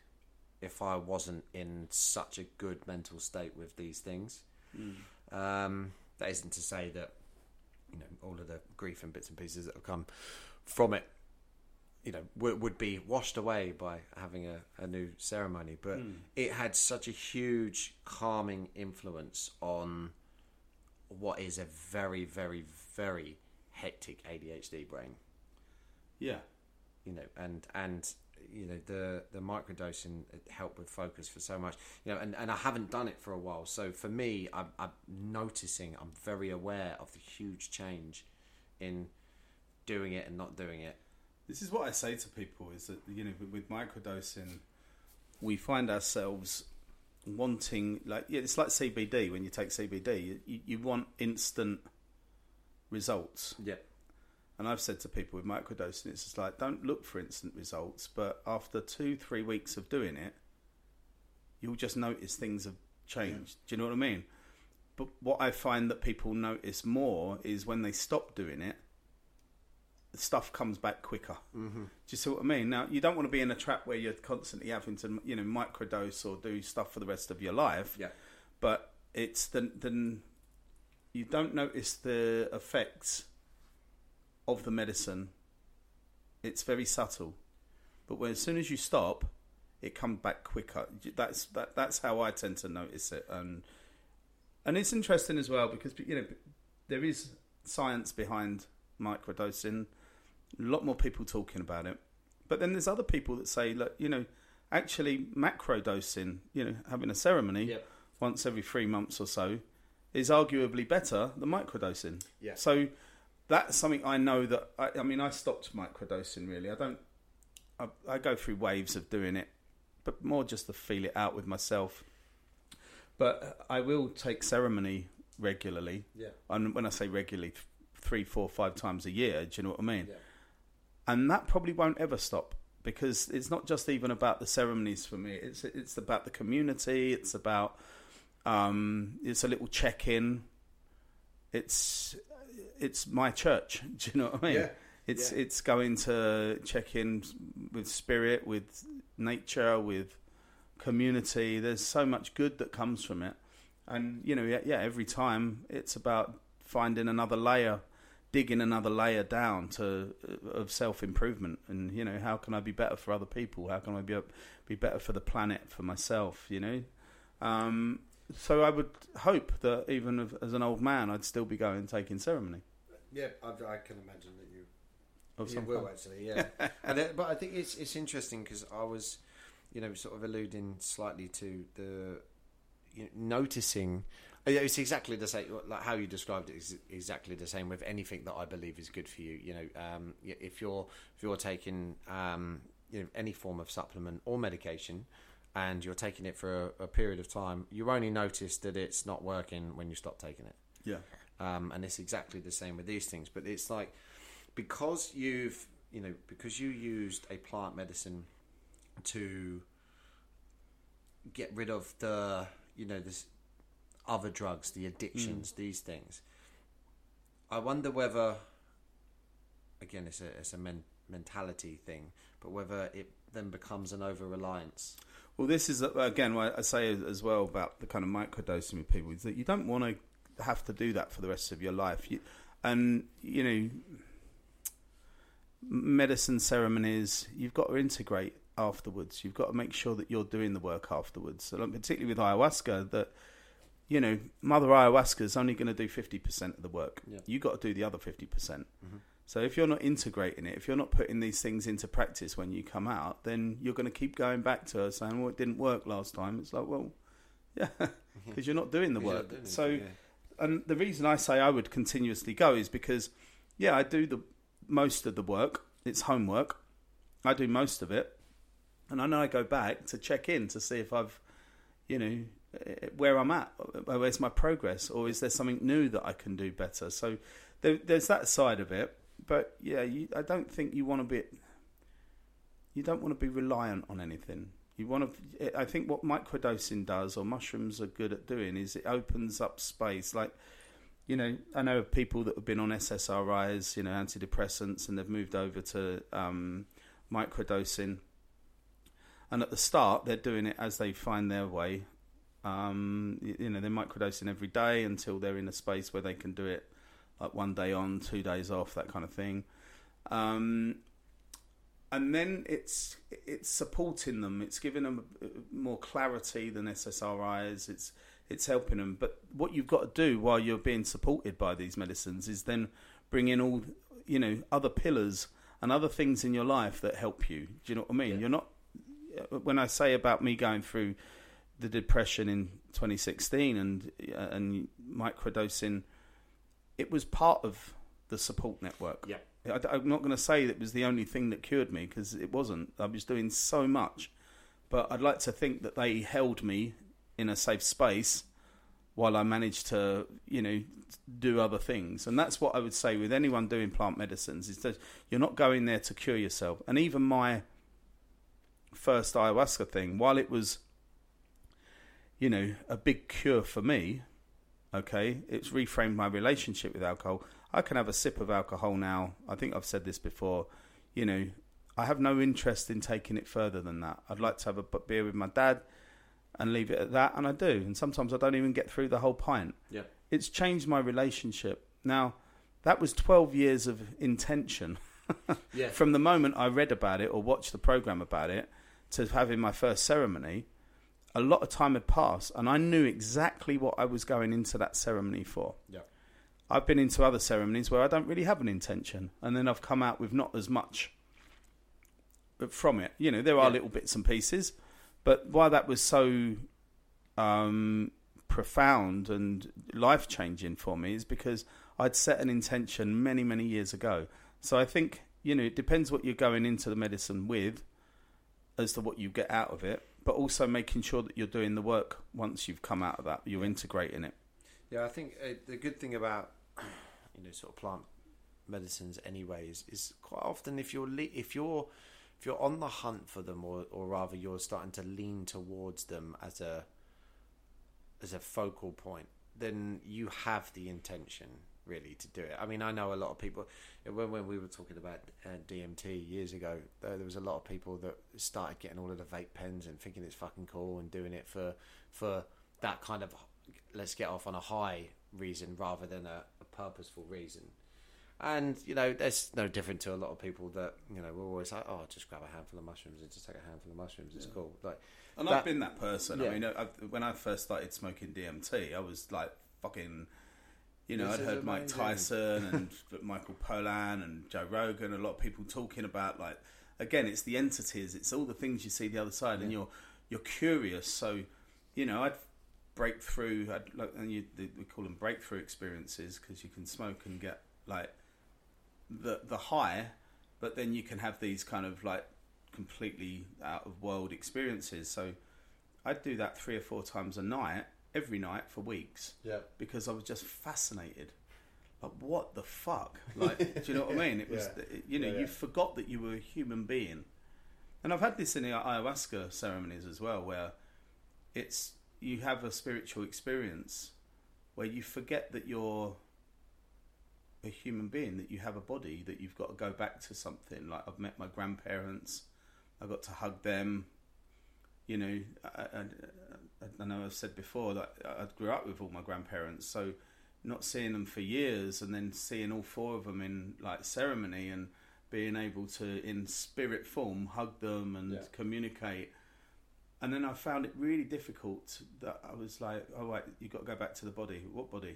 if I wasn't in such a good mental state with these things. Mm. Um, that isn't to say that, you know, all of the grief and bits and pieces that have come from it, you know, w- would be washed away by having a, a new ceremony. But mm. it had such a huge calming influence on what is a very, very, very hectic A D H D brain. Yeah. You know, and, and you know, the, the microdosing helped with focus for so much. You know, and, and I haven't done it for a while. So for me, I'm, I'm noticing, I'm very aware of the huge change in doing it and not doing it. This is what I say to people is that, you know, with microdosing, we find ourselves wanting, like, yeah, it's like C B D. When you take C B D, you, you want instant results. Yeah. And I've said to people with microdosing, it's just like, don't look for instant results, but after two, three weeks of doing it, you'll just notice things have changed. Yeah. Do you know what I mean? But what I find that people notice more is when they stop doing it, stuff comes back quicker. Mm-hmm. Do you see what I mean? Now, you don't want to be in a trap where you're constantly having to, you know, microdose or do stuff for the rest of your life. Yeah. But it's the, the you don't notice the effects of the medicine. It's very subtle, but when, as soon as you stop, it comes back quicker. That's that. That's how I tend to notice it, and and it's interesting as well because, you know, there is science behind microdosing. A lot more people talking about it, but then there's other people that say, look, you know, actually macrodosing, you know, having a ceremony yep. once every three months or so, is arguably better than microdosing. Yeah. So. That's something I know that... I, I mean, I stopped microdosing, really. I don't... I, I go through waves of doing it, but more just to feel it out with myself. But I will take ceremony regularly. Yeah. And when I say regularly, three, four, five times a year, do you know what I mean? Yeah. And that probably won't ever stop, because it's not just even about the ceremonies for me. It's it's about the community. It's about... Um, it's a little check-in. It's... It's my church. Do you know what I mean? Yeah. It's yeah. it's going to check in with spirit, with nature, with community. There's so much good that comes from it, and you know, yeah, yeah every time it's about finding another layer, digging another layer down to of self improvement, and you know, how can I be better for other people? How can I be be better for the planet, for myself? You know. Um, So I would hope that even if, as an old man, I'd still be going and taking ceremony. Yeah, I, I can imagine that you, of you will actually, yeah. and it, but I think it's it's interesting because I was, you know, sort of alluding slightly to the, you know, noticing. It's exactly the same, like how you described it is exactly the same with anything that I believe is good for you. You know, um, if you're if you're taking um, you know, any form of supplement or medication, and you're taking it for a, a period of time, you only notice that it's not working when you stop taking it. Yeah. Um, and it's exactly the same with these things. But it's like, because you've, you know, because you used a plant medicine to get rid of the, you know, this other drugs, the addictions, mm. these things. I wonder whether, again, it's a, it's a men- mentality thing, but whether it then becomes an over-reliance. Well, this is, again, what I say as well about the kind of microdosing with people is that you don't want to have to do that for the rest of your life. You, and, you know, medicine ceremonies, you've got to integrate afterwards. You've got to make sure that you're doing the work afterwards. So, particularly with ayahuasca, that, you know, Mother Ayahuasca is only going to do fifty percent of the work. Yeah. You've got to do the other fifty percent. Mm-hmm. So if you're not integrating it, if you're not putting these things into practice when you come out, then you're going to keep going back to her saying, well, it didn't work last time. It's like, well, yeah, because you're not doing the work. Doing so, it, yeah. And the reason I say I would continuously go is because, yeah, I do the most of the work. It's homework. I do most of it. And I know I go back to check in to see if I've, you know, where I'm at, where's my progress, or is there something new that I can do better? So there, there's that side of it. But yeah, you, I don't think you want to be. You don't want to be reliant on anything. You want to. I think what microdosing does, or mushrooms are good at doing, is it opens up space. Like, you know, I know of people that have been on S S R Is, you know, antidepressants, and they've moved over to um, microdosing, And at the start, they're doing it as they find their way. Um, you, you know, they're microdosing every day until they're in a space where they can do it like one day on, two days off, that kind of thing. Um, and then it's it's supporting them. It's giving them more clarity than S S R Is. It's it's helping them. But what you've got to do while you're being supported by these medicines is then bring in all, you know, other pillars and other things in your life that help you. Do you know what I mean? Yeah. You're not. When I say about me going through the depression in twenty sixteen and and microdosing, it was part of the support network. Yeah, I, I'm not going to say that it was the only thing that cured me, because it wasn't. I was doing so much, but I'd like to think that they held me in a safe space while I managed to, you know, do other things. And that's what I would say with anyone doing plant medicines, is that you're not going there to cure yourself. And even my first ayahuasca thing, while it was, you know, a big cure for me, okay, it's reframed my relationship with alcohol. I can have a sip of alcohol now. I think I've said this before, you know, I have no interest in taking it further than that. I'd like to have a beer with my dad and leave it at that, and I do. And sometimes I don't even get through the whole pint. Yeah, it's changed my relationship. Now, that was twelve years of intention. Yeah. From the moment I read about it or watched the program about it to having my first ceremony, a lot of time had passed, and I knew exactly what I was going into that ceremony for. Yeah. I've been into other ceremonies where I don't really have an intention, and then I've come out with not as much from it. You know, there are yeah. little bits and pieces, but why that was so um, profound and life-changing for me is because I'd set an intention many, many years ago. So I think, you know, it depends what you're going into the medicine with as to what you get out of it, but also making sure that you're doing the work once you've come out of that, you're integrating it. Yeah, I think uh, the good thing about, you know, sort of plant medicines anyway is, is quite often if you're, le- if you're, if you're on the hunt for them, or, or rather you're starting to lean towards them as a, as a focal point, then you have the intention really to do it. I mean, I know a lot of people, when, when we were talking about uh, D M T years ago, there was a lot of people that started getting all of the vape pens and thinking it's fucking cool and doing it for for that kind of let's get off on a high reason rather than a, a purposeful reason. And, you know, that's no different to a lot of people that, you know, we're always like, oh, just grab a handful of mushrooms and just take a handful of mushrooms. It's yeah. cool. Like, and that, I've been that person. Yeah. I mean, I've, when I first started smoking D M T, I was like fucking... You know, this I'd heard amazing. Mike Tyson and Michael Pollan and Joe Rogan, a lot of people talking about, like, again, it's the entities, it's all the things you see the other side, yeah. and you're you're curious. So, you know, I'd break through, I'd, like, and you, we call them breakthrough experiences, because you can smoke and get, like, the the high, but then you can have these kind of, like, completely out-of-world experiences. So I'd do that three or four times a night, every night for weeks, yeah, because I was just fascinated. Like, what the fuck? Like, do you know what I mean? It was, yeah. you know, yeah, yeah. you forgot that you were a human being. And I've had this in the ayahuasca ceremonies as well, where it's you have a spiritual experience where you forget that you're a human being, that you have a body, that you've got to go back to something. Like, I've met my grandparents, I got to hug them. You know, I, I, I know I've said before that I grew up with all my grandparents, so not seeing them for years and then seeing all four of them in, like, ceremony and being able to, in spirit form, hug them and yeah. communicate. And then I found it really difficult that I was like, oh, wait, you've got to go back to the body. What body?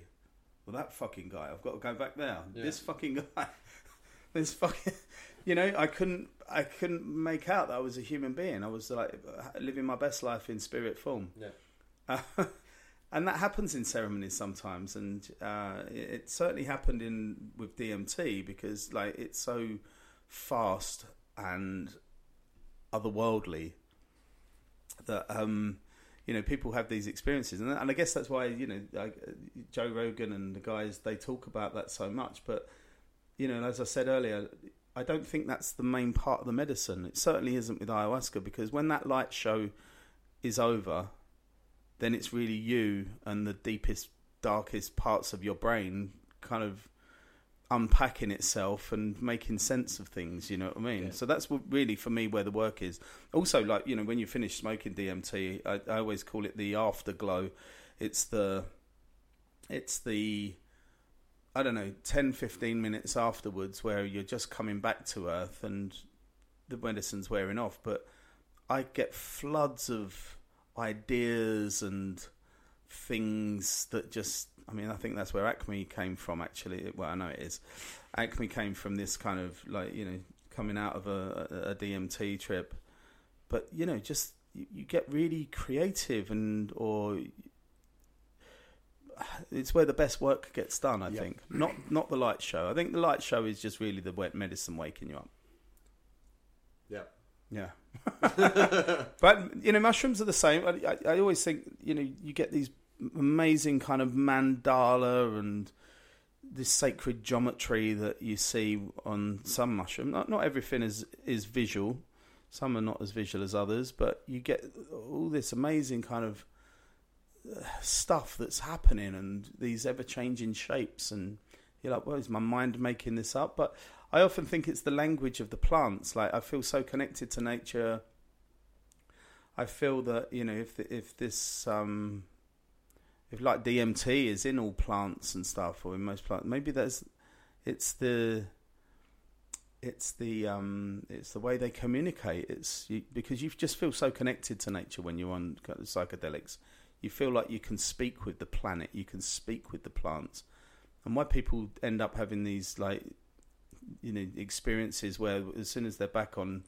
Well, that fucking guy. I've got to go back there. Yeah. This fucking guy. This fucking... You know, I couldn't I couldn't make out that I was a human being. I was, like, living my best life in spirit form. Yeah. Uh, and that happens in ceremonies sometimes. And uh, it, it certainly happened in with D M T, because, like, it's so fast and otherworldly that, um, you know, people have these experiences. And, and I guess that's why, you know, like, Joe Rogan and the guys, they talk about that so much. But, you know, as I said earlier... I don't think that's the main part of the medicine. It certainly isn't with ayahuasca, because when that light show is over, then it's really you and the deepest, darkest parts of your brain kind of unpacking itself and making sense of things, you know what I mean? Yeah. So that's what really, for me, where the work is. Also, like, you know, when you finish smoking D M T, I, I always call it the afterglow. It's the, it's the, I don't know, ten, fifteen minutes afterwards where you're just coming back to earth and the medicine's wearing off. But I get floods of ideas and things that just, I mean, I think that's where Acme came from, actually. Well, I know it is. Acme came from this kind of, like, you know, coming out of a, a D M T trip. But, you know, just you, you get really creative and, or... It's where the best work gets done, I yep. think. Not not the light show. I think the light show is just really the wet medicine waking you up. Yeah. Yeah. But, you know, mushrooms are the same. I, I always think, you know, you get these amazing kind of mandala and this sacred geometry that you see on some mushroom. Not, not everything is, is visual. Some are not as visual as others, but you get all this amazing kind of stuff that's happening and these ever-changing shapes, and you're like, well, is my mind making this up? But I often think it's the language of the plants. Like, I feel so connected to nature. I feel that, you know, if if this um if like D M T is in all plants and stuff, or in most plants, maybe that's it's the it's the um it's the way they communicate. It's you, because you just feel so connected to nature when you're on psychedelics. You feel like you can speak with the planet. You can speak with the plants. And why people end up having these, like, you know, experiences where as soon as they're back on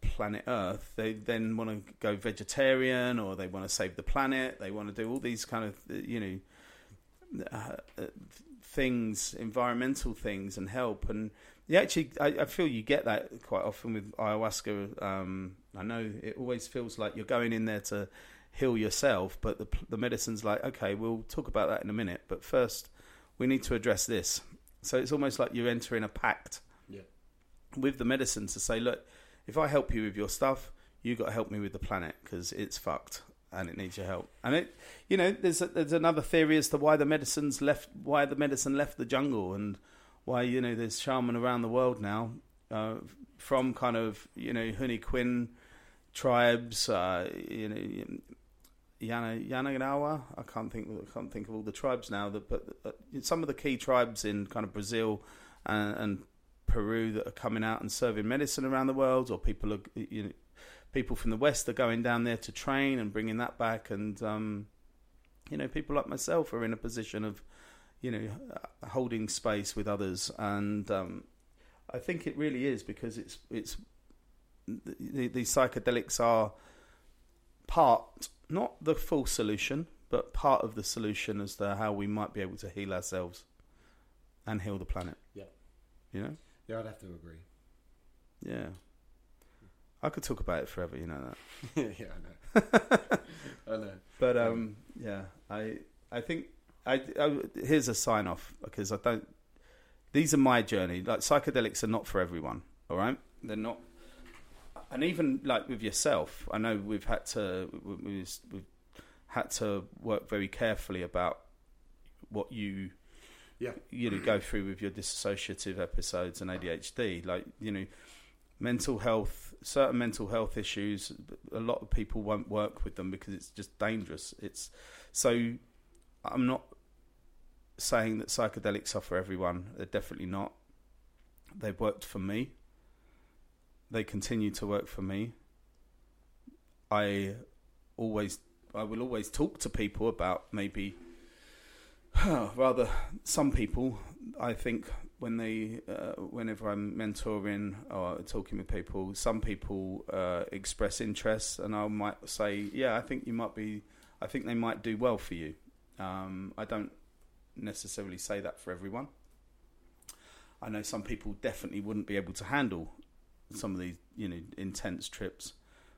planet Earth, they then want to go vegetarian, or they want to save the planet. They want to do all these kind of, you know, uh, things, environmental things and help. And you actually, I, I feel you get that quite often with ayahuasca. Um, I know it always feels like you're going in there to heal yourself, but the, the medicine's like, okay, we'll talk about that in a minute, but first we need to address this. So it's almost like you're entering a pact yeah. with the medicine to say, look, if I help you with your stuff, you got to help me with the planet, because it's fucked and it needs your help. And it, you know, there's a, there's another theory as to why the medicine's left, why the medicine left the jungle, and why, you know, there's shaman around the world now uh, from kind of, you know, Huni Kuin tribes, uh, you know, Yana Yanaganawa. I can't think. I can't think of all the tribes now. That, but uh, some of the key tribes in kind of Brazil and, and Peru that are coming out and serving medicine around the world, or people are, you know, people from the West are going down there to train and bringing that back. And um, you know, people like myself are in a position of, you know, holding space with others. And um, I think it really is because it's it's the, the psychedelics are part. Not the full solution, but part of the solution as to how we might be able to heal ourselves and heal the planet. Yeah. You know? Yeah, I'd have to agree. Yeah. I could talk about it forever, you know that. Yeah, I know. I know. But, um, yeah, I I think... I, I here's a sign-off, because I don't... These are my journey. Like, psychedelics are not for everyone, all right? They're not... And even like with yourself, I know we've had to we've, we've had to work very carefully about what you yeah. you know go through with your dissociative episodes and A D H D. Like, you know, mental health, certain mental health issues. A lot of people won't work with them because it's just dangerous. It's so I'm not saying that psychedelics are for everyone. They're definitely not. They've worked for me. They continue to work for me. I always, I will always talk to people about maybe, huh, rather some people. I think when they, uh, whenever I'm mentoring or talking with people, some people uh, express interest, and I might say, yeah, I think you might be, I think they might do well for you. Um, I don't necessarily say that for everyone. I know some people definitely wouldn't be able to handle some of these, you know, intense trips.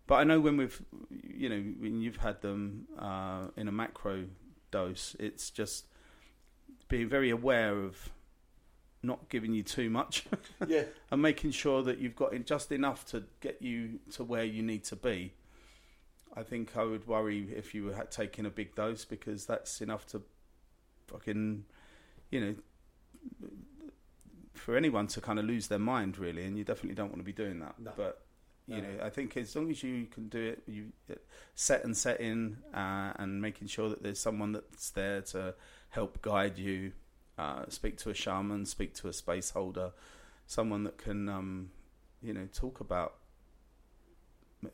But I know when we've, you know, when you've had them uh, in a macro dose, it's just being very aware of not giving you too much. Yeah. And making sure that you've got just enough to get you to where you need to be. I think I would worry if you were taking a big dose, because that's enough to fucking, you know, for anyone to kind of lose their mind, really, and you definitely don't want to be doing that. No. But you no. know, I think as long as you can do it, you set and set in, uh, and making sure that there's someone that's there to help guide you. Uh, speak to a shaman, speak to a space holder, someone that can, um, you know, talk about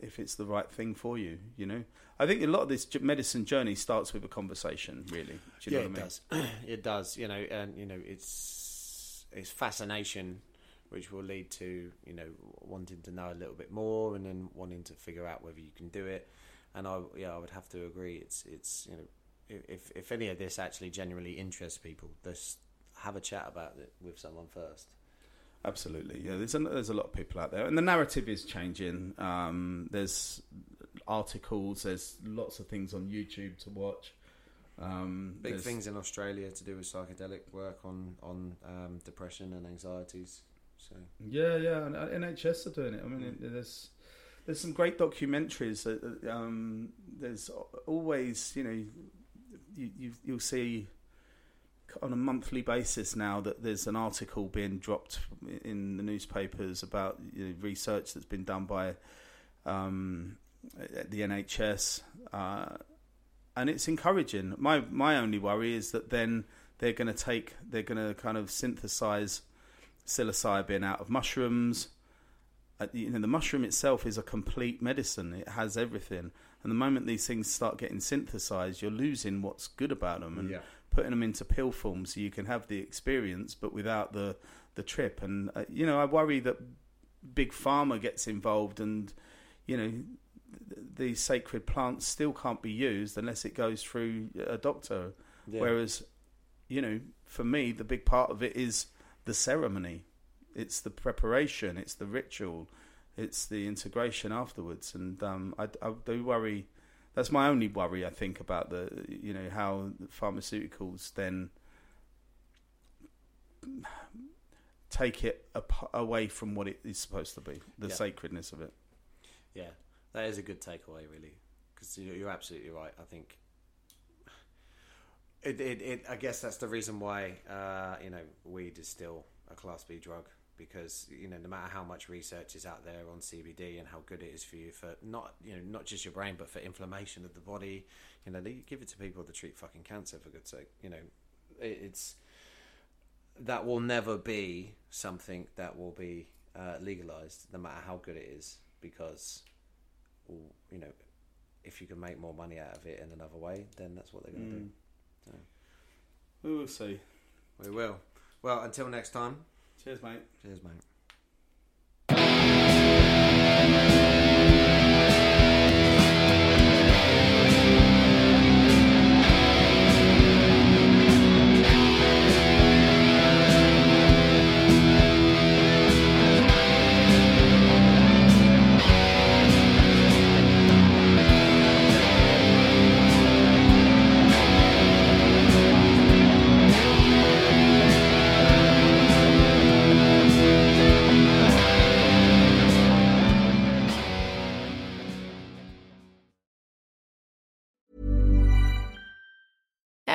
if it's the right thing for you, you know. I think a lot of this medicine journey starts with a conversation, really. Do you yeah, know what it I mean? does. It does, you know, and, you know, it's it's fascination, which will lead to, you know, wanting to know a little bit more and then wanting to figure out whether you can do it. And, I yeah, I would have to agree, it's it's, you know, If if any of this actually genuinely interests people, just have a chat about it with someone first. Absolutely, yeah. There's a, there's a lot of people out there, and the narrative is changing. Um, there's articles, there's lots of things on YouTube to watch. Um, Big things in Australia to do with psychedelic work on on um, depression and anxieties. So yeah, yeah, and N H S are doing it. I mean, it, there's. There's some great documentaries. That, um, there's always, you know, you, you, you'll see on a monthly basis now that there's an article being dropped in the newspapers about, you know, research that's been done by um, the N H S, uh, and it's encouraging. My my only worry is that then they're going to take, they're going to kind of synthesize psilocybin out of mushrooms. You know, the mushroom itself is a complete medicine. It has everything. And the moment these things start getting synthesized, you're losing what's good about them and yeah. putting them into pill form so you can have the experience, but without the, the trip. And, uh, you know, I worry that Big Pharma gets involved and, you know, these sacred plants still can't be used unless it goes through a doctor. Yeah. Whereas, you know, for me, the big part of it is the ceremony. It's the preparation, it's the ritual, it's the integration afterwards. And um, I, I do worry, that's my only worry, I think, about the, you know, how pharmaceuticals then take it ap- away from what it is supposed to be, the yeah. sacredness of it. Yeah, that is a good takeaway, really, because you're absolutely right, I think. It, it, it. I guess that's the reason why, uh, you know, weed is still a Class B drug. Because, you know, no matter how much research is out there on C B D and how good it is for you, for not, you know, not just your brain, but for inflammation of the body, you know, they give it to people that treat fucking cancer, for good sake. You know, it, it's that will never be something that will be uh, legalized, no matter how good it is, because, you know, if you can make more money out of it in another way, then that's what they're going to mm. do. So. We will see. We will. Well, until next time. Cheers, mate. Cheers, mate.